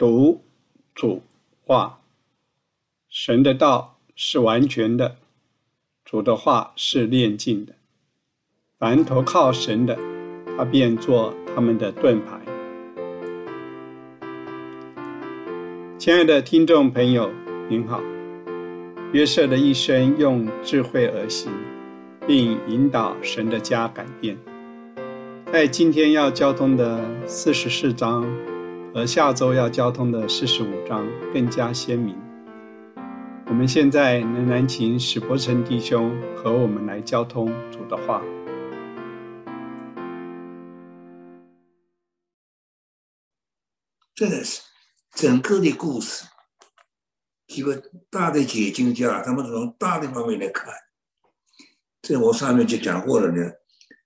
读、主、话。神的道是完全的，主的话是炼净的。凡投靠神的，他便做他们的盾牌。亲爱的听众朋友，您好。约瑟的一生用智慧而行，并引导神的家改变。在今天要交通的44章和下周要交通的45章更加鲜明。我们现在仍然请史伯成弟兄和我们来交通主的话。真的是整个的故事，几个大的解经家，他们从大的方面来看，这我上面就讲过了呢。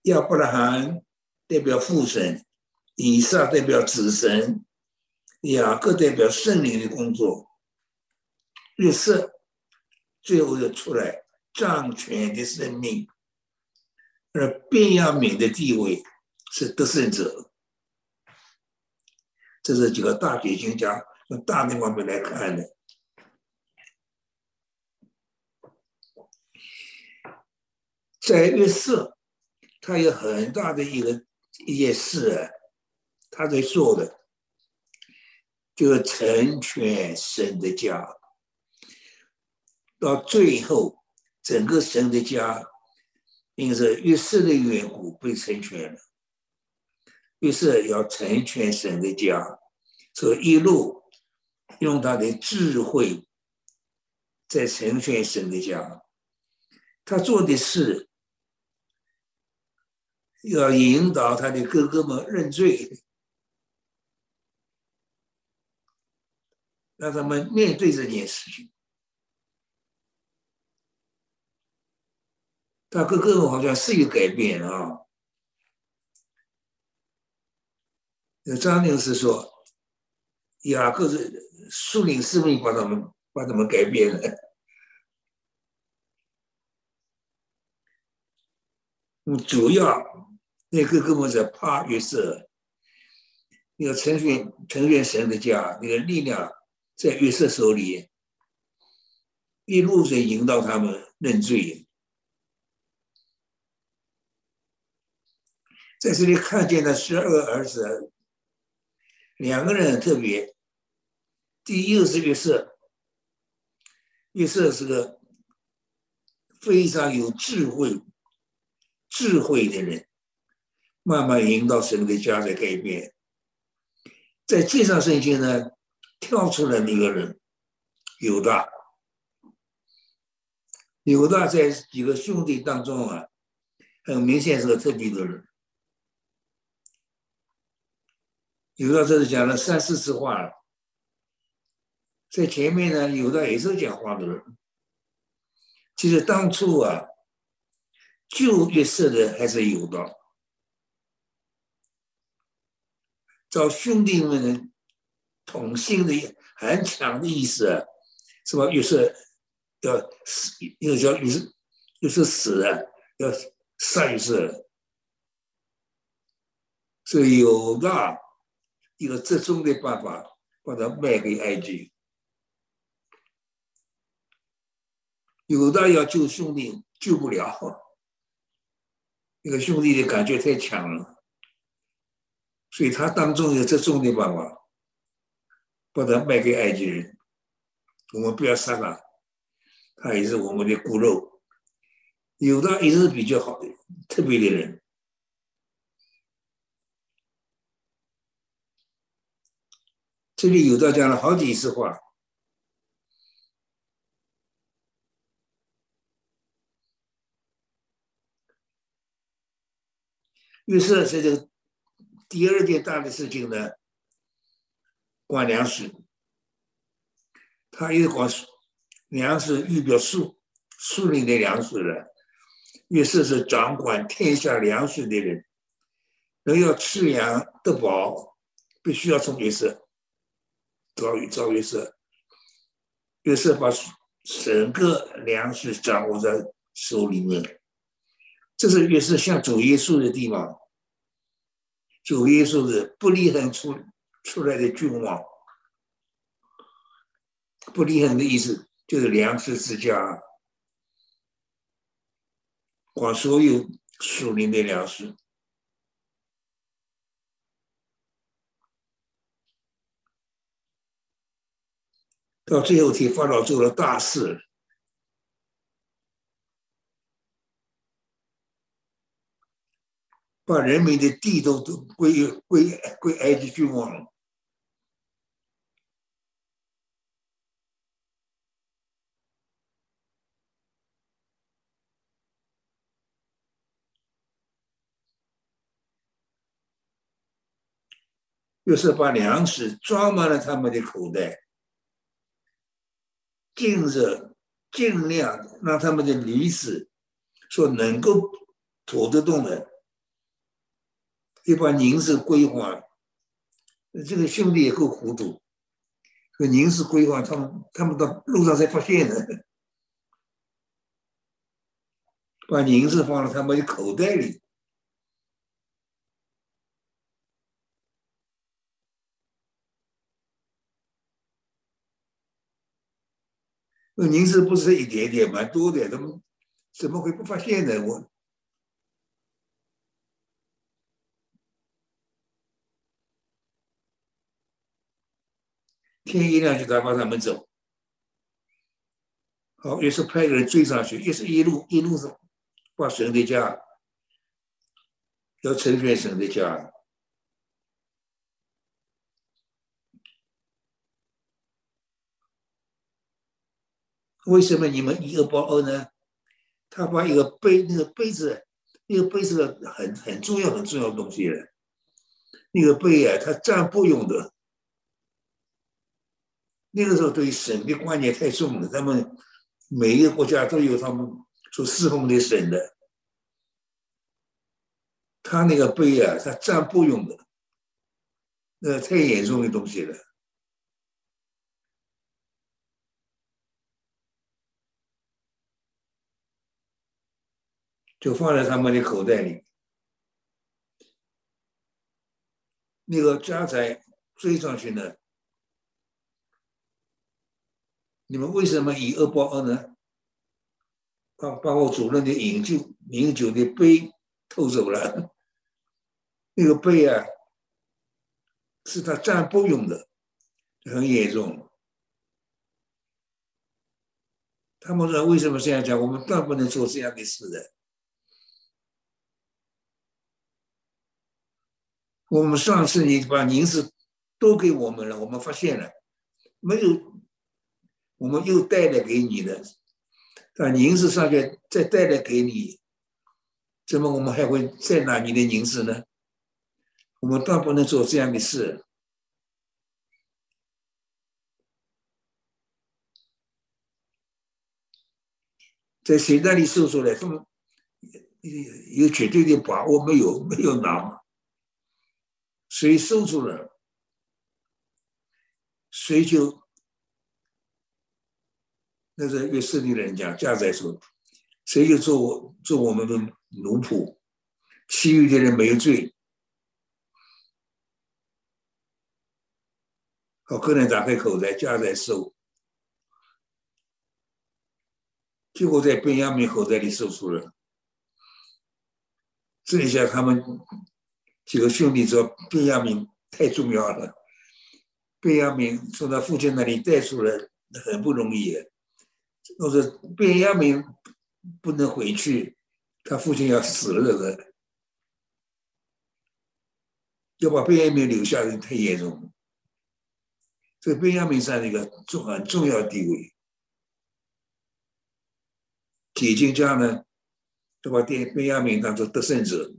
亚伯拉罕代表父神，以撒代表子神，雅各代表圣灵的工作，约瑟最后又出来掌权的生命，而便雅悯的地位是得胜者。这是几个大解经家从大的方面来看的。在约瑟，他有很大的一件事啊，他在做的就是成全神的家。到最后，整个神的家因着约瑟的缘故被成全了。约瑟要成全神的家，所以一路用他的智慧在成全神的家。他做的事要引导他的哥哥们认罪，让他们面对这件事情。他哥哥们好像是有改变啊。张灵是说，雅各是树林师妹把他们改变了。主要那个哥们在怕约瑟，那个成全神的家，那个力量在约瑟手里，一路在引导他们认罪。在这里看见了12个儿子。两个人很特别，第一个是约瑟，约瑟是个非常有智慧的人，慢慢引导神的家的改变。在这场圣经呢，跳出来那个人，犹大。犹大在几个兄弟当中啊，很明显是个特别的人。犹大这是讲了3、4次话了，在前面呢，犹大也是讲话的人。其实当初啊，救约瑟的还是犹大，找兄弟们同心的很强的意思啊，是吧？约瑟要死，又叫约瑟死啊，要杀约瑟，所以犹大。一个折中的办法，把它卖给埃及。犹大要救兄弟，救不了，那个兄弟的感觉太强了，所以他当中有折中的办法，把它卖给埃及人。我们不要杀他，他也是我们的骨肉。犹大也是比较好的、特别的人。这里犹大讲了好几次话，于是这个第二件大的事情呢，管粮食。他也管粮食，预表树林的粮食了。于是掌管天下粮食的人，人要吃粮得饱，必须要从约瑟。找约瑟，约瑟把整个粮食掌握在手里面。这是约瑟像主耶稣的地方，主耶稣是伯利恒出来的君王，不离恒的意思就是良知之家，管所有属灵的粮食。到最后替法老做了大事，把人民的地都归埃及君王了。又是把粮食装满了他们的口袋，尽量让他们的驴子所能够驮得动的，又把银子归还。这个兄弟也够糊涂，可银子归还，他们到路上才发现的，把银子放到他们的口袋里。那银子不是一点点，蛮多的，怎么会不发现呢？天一亮就打发他们走。好，也是派人追上去，也是一路上把神的家，要成全神的家。为什么你们以恶报恶呢？他把那个杯子很重要的东西了。那个杯啊，他占卜用的。那个时候对神的观念太重了，他们每一个国家都有他们所侍奉的神的。他那个杯啊，他占卜用的，那太严重的东西了。就放在他们的口袋里。那个家财追上去呢，你们为什么以恶报恶呢？把我主人的饮酒的杯偷走了。那个杯啊，是他占卜用的，很严重。他们说为什么这样讲？我们断不能做这样的事的。我们上次你把银子都给我们了，我们发现了没有，我们又带来给你的，但银子上去再带来给你，怎么我们还会再拿你的银子呢？我们当然不能做这样的事。在谁那里搜出来，他们有绝对的把握没有拿。谁收出来，谁就那是约瑟女人讲家宰说，谁就做我们的奴仆，其余的人没有罪。好，客人打开口袋，家宰收，结果在便雅悯口袋里收出来。这一下他们几个兄弟说：“便雅悯太重要了，便雅悯从他父亲那里带出来很不容易。要是便雅悯不能回去，他父亲要死了的，要把便雅悯留下来太严重了。所以便雅悯占了一个很重要的地位。解经家呢，就把便雅悯当作得胜者。”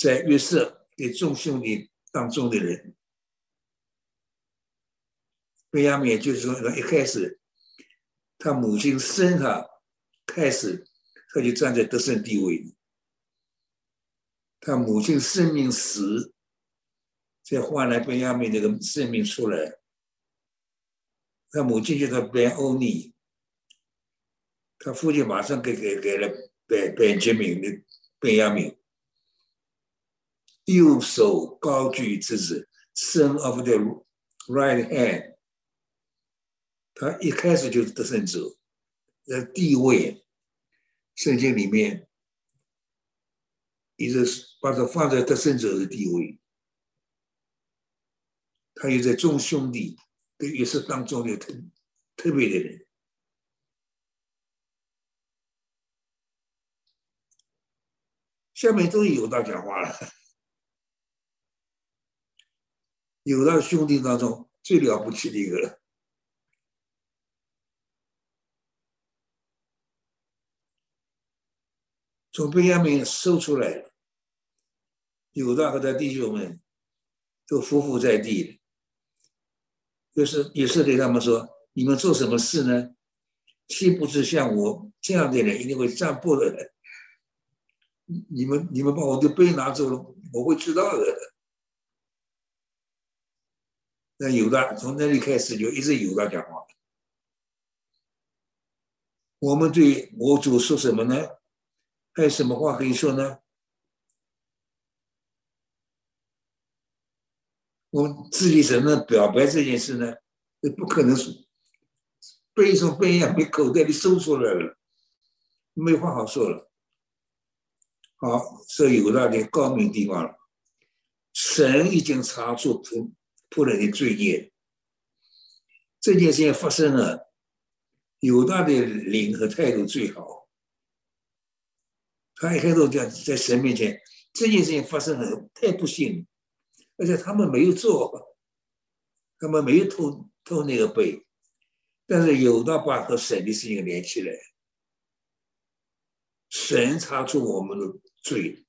在约瑟给众兄弟当中的人，便雅悯就是说，一开始他母亲生他开始，他就站在得胜地位。他母亲生命死，再换来便雅悯这个生命出来。他母亲叫他便欧尼，他父亲马上给了本杰明的便雅悯。右手高举之子 ，son of the right hand， 他一开始就是得胜者，那地位，圣经里面一直把它放在得胜者的地位。他也在众兄弟跟约瑟当中有特别的人。下面终于犹大讲话了。犹大兄弟当中最了不起的一个了。从便雅悯搜出来了，犹大和他弟兄们都匍匐在地了。也是对他们说：“你们做什么事呢？岂不是像我这样的人一定会占卜的人？你们把我的杯拿走了，我会知道的。”那犹大从那里开始就一直犹大讲话。我们对我主说什么呢？还有什么话可以说呢？我们自己怎么能表白这件事呢？这不可能是被从被亚悯口袋里搜出来了，没话好说了。好，这犹大的高明地方了。神已经查出仆人的罪孽，这件事情发生了，犹大的灵和态度最好。他一开头讲在神面前，这件事情发生了太不幸，而且他们没有做，他们没有偷那个杯，但是犹大把和神的事情连起来，神查出我们的罪，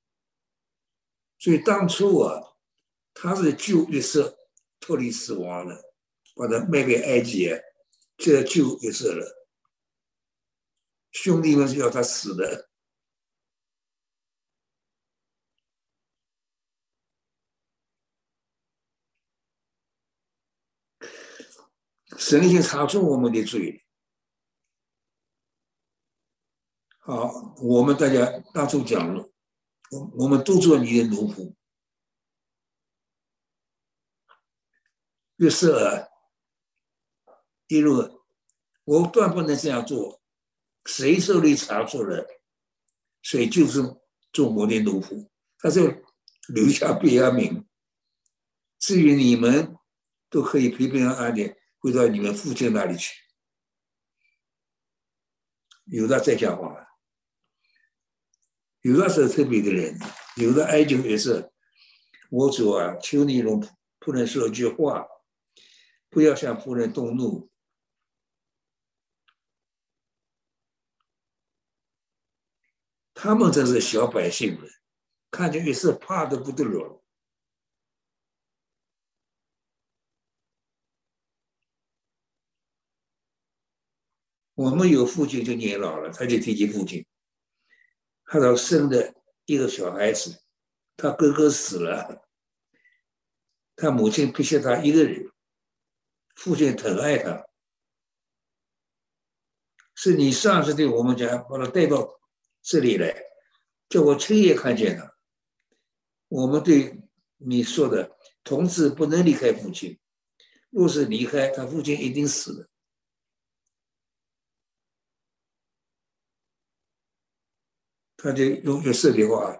所以当初啊，他是救约瑟脱离死亡了，把他卖给埃及，就要救约瑟了。兄弟们是要他死的。神已经查出我们的罪。好，我们大家当初讲了，我们都做你的奴仆。约瑟一路，我断不能这样做。谁手里查出了，谁就是做我的奴仆。他就留下便雅悯。至于你们，都可以平平安安的回到你们父亲那里去。犹大在讲话，犹大是特别的人。犹大哀求约瑟：“我主啊，求你容仆人说句话。”不要向仆人动怒。他们这是小百姓们，看见约瑟怕得不得了。我们有父亲就年老了，他就提起父亲，他老生的一个小孩子，他哥哥死了，他母亲撇下他一个人。父亲疼爱他，是你上次对我们讲，把他带到这里来，叫我亲眼看见他。我们对你说的，童子不能离开父亲，若是离开，他父亲一定死了。他就用约瑟的话，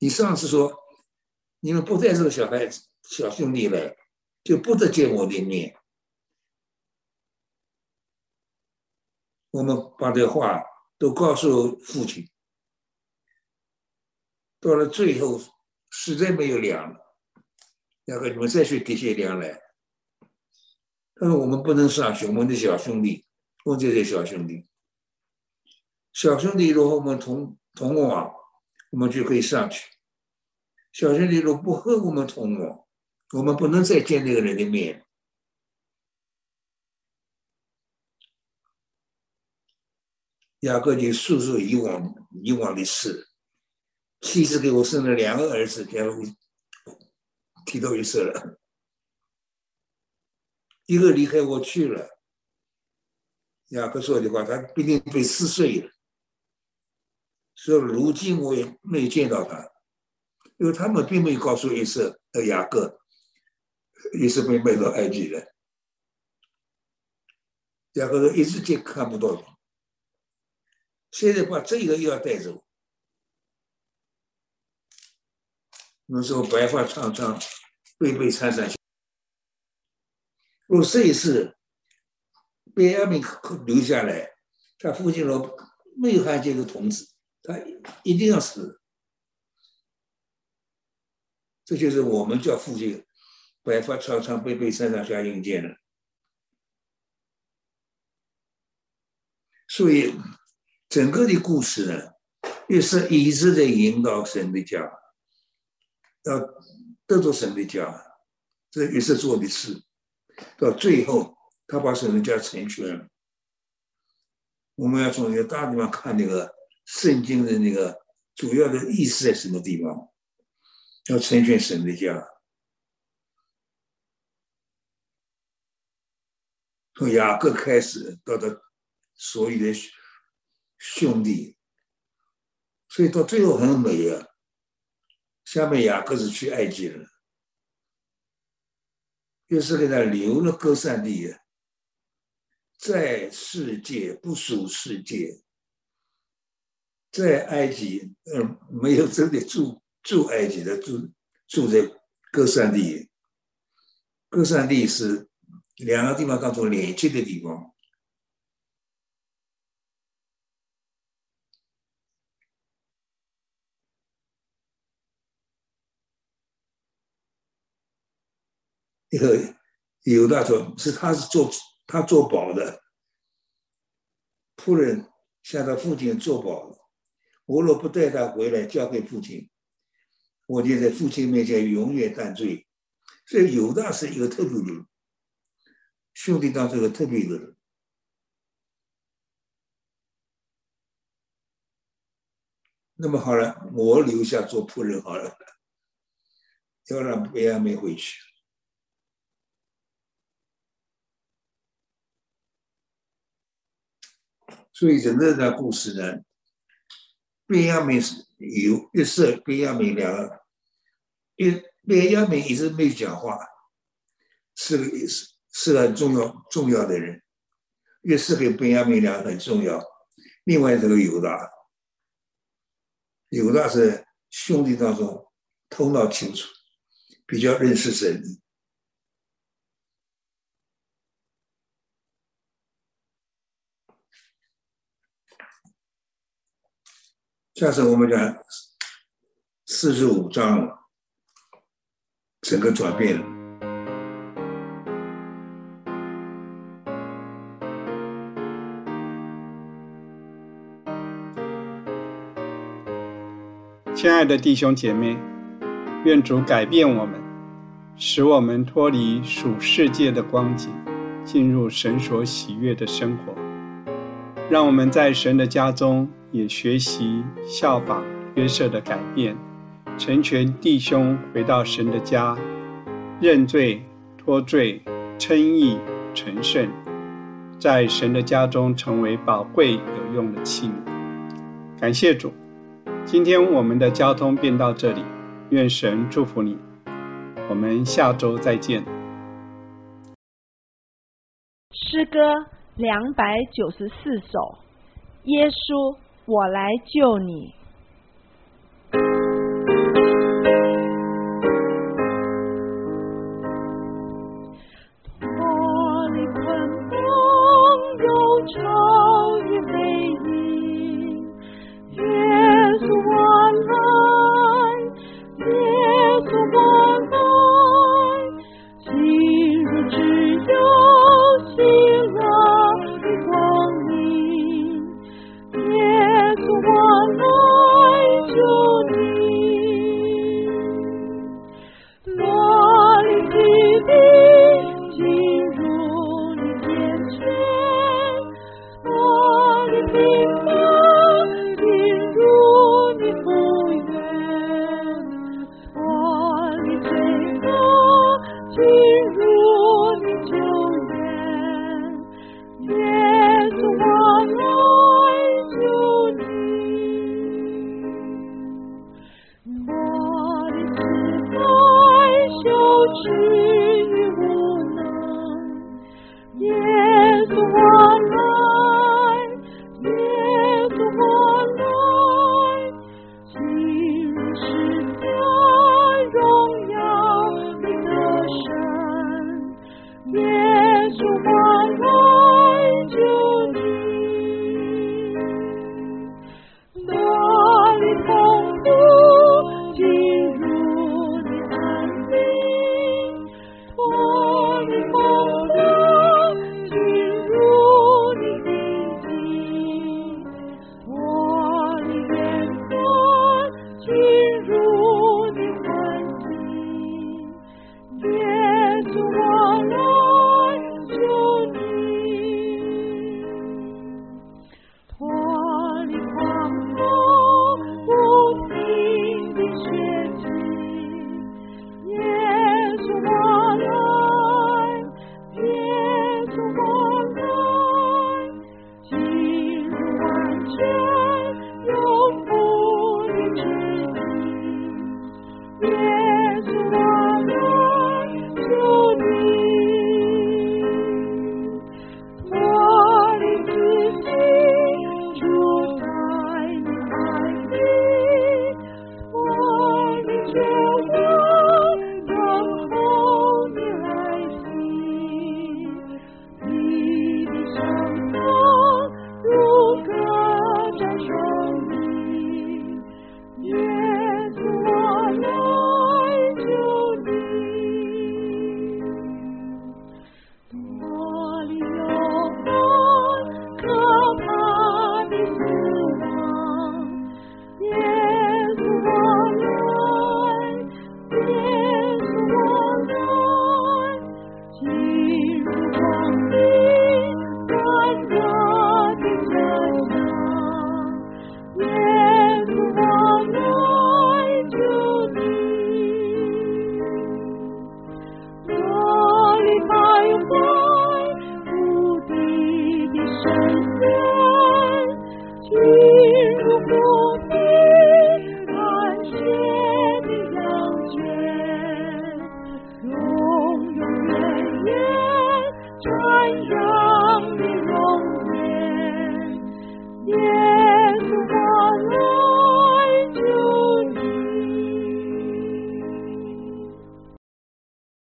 你上次说，你们不带这个小孩子、小兄弟来，就不得见我的面。我们把这话都告诉父亲，到了最后实在没有粮了，要给你们再去提些粮来。他说我们不能杀我们的小兄弟，我们这些小兄弟，如果我们同往，我们就可以上去；小兄弟如果不和我们同往，我们不能再见那个人的面。雅各就诉说以往的事，妻子给我生了两个儿子，提到约瑟了，一个离开我去了。雅各说的话，他必定被撕碎了。说如今我也没有见到他，因为他们并没有告诉约瑟和雅各，约瑟被卖到埃及了。然后一直就看不到了。现在把这个又要带走，那时候白发苍苍，背背惨惨。若这一次贝聿铭留下来，他父亲老没有汉奸的童子，他一定要死。这就是我们叫父亲白发苍苍、背背惨惨下硬件了。所以，整个的故事呢，也是一直在引导神的家，要得着神的家，这也是做的事。到最后，他把神的家成全了。我们要从一个大地方看那个圣经的那个主要的意思在什么地方？要成全神的家。从雅各开始，到他所有的兄弟，所以到最后很美啊。下面雅各是去埃及了，约瑟给他留了歌善地，在世界不属世界，在埃及没有真的住埃及的，住在歌善地。歌善地是两个地方当中连接的地方。那个犹大说是他做保的，仆人向他父亲做保了。我若不带他回来交给父亲，我就在父亲面前永远担罪。所以犹大是一个特别的人，兄弟当中一个特别的人。那么好了，我留下做仆人好了，要让贝聿铭回去。所以整个的故事呢，贝聿铭有约瑟、贝聿铭两个，贝聿铭一直没讲话，是很重要的人。约瑟跟贝聿铭两个很重要，另外这个犹大是兄弟当中头脑清楚，比较认识神。下次我们讲45章了，整个转变了。亲爱的弟兄姐妹，愿主改变我们，使我们脱离属世界的光景，进入神所喜悦的生活。让我们在神的家中也学习效法约瑟的改变，成全弟兄回到神的家，认罪、脱罪、称义、成圣，在神的家中成为宝贵有用的器皿。感谢主，今天我们的交通便到这里，愿神祝福你，我们下周再见。诗歌294首，耶稣，我来救你。脱离捆绑，又超越美丽，耶稣我来，耶稣我来，今日只有喜乐的光明，耶稣我来救你。挪离基地，进入你天权，挪离平凡，进入你福源，脱离罪恶，进入你救援，耶稣我来救你。我的慈爱羞耻与无能，耶稣我让你容颜。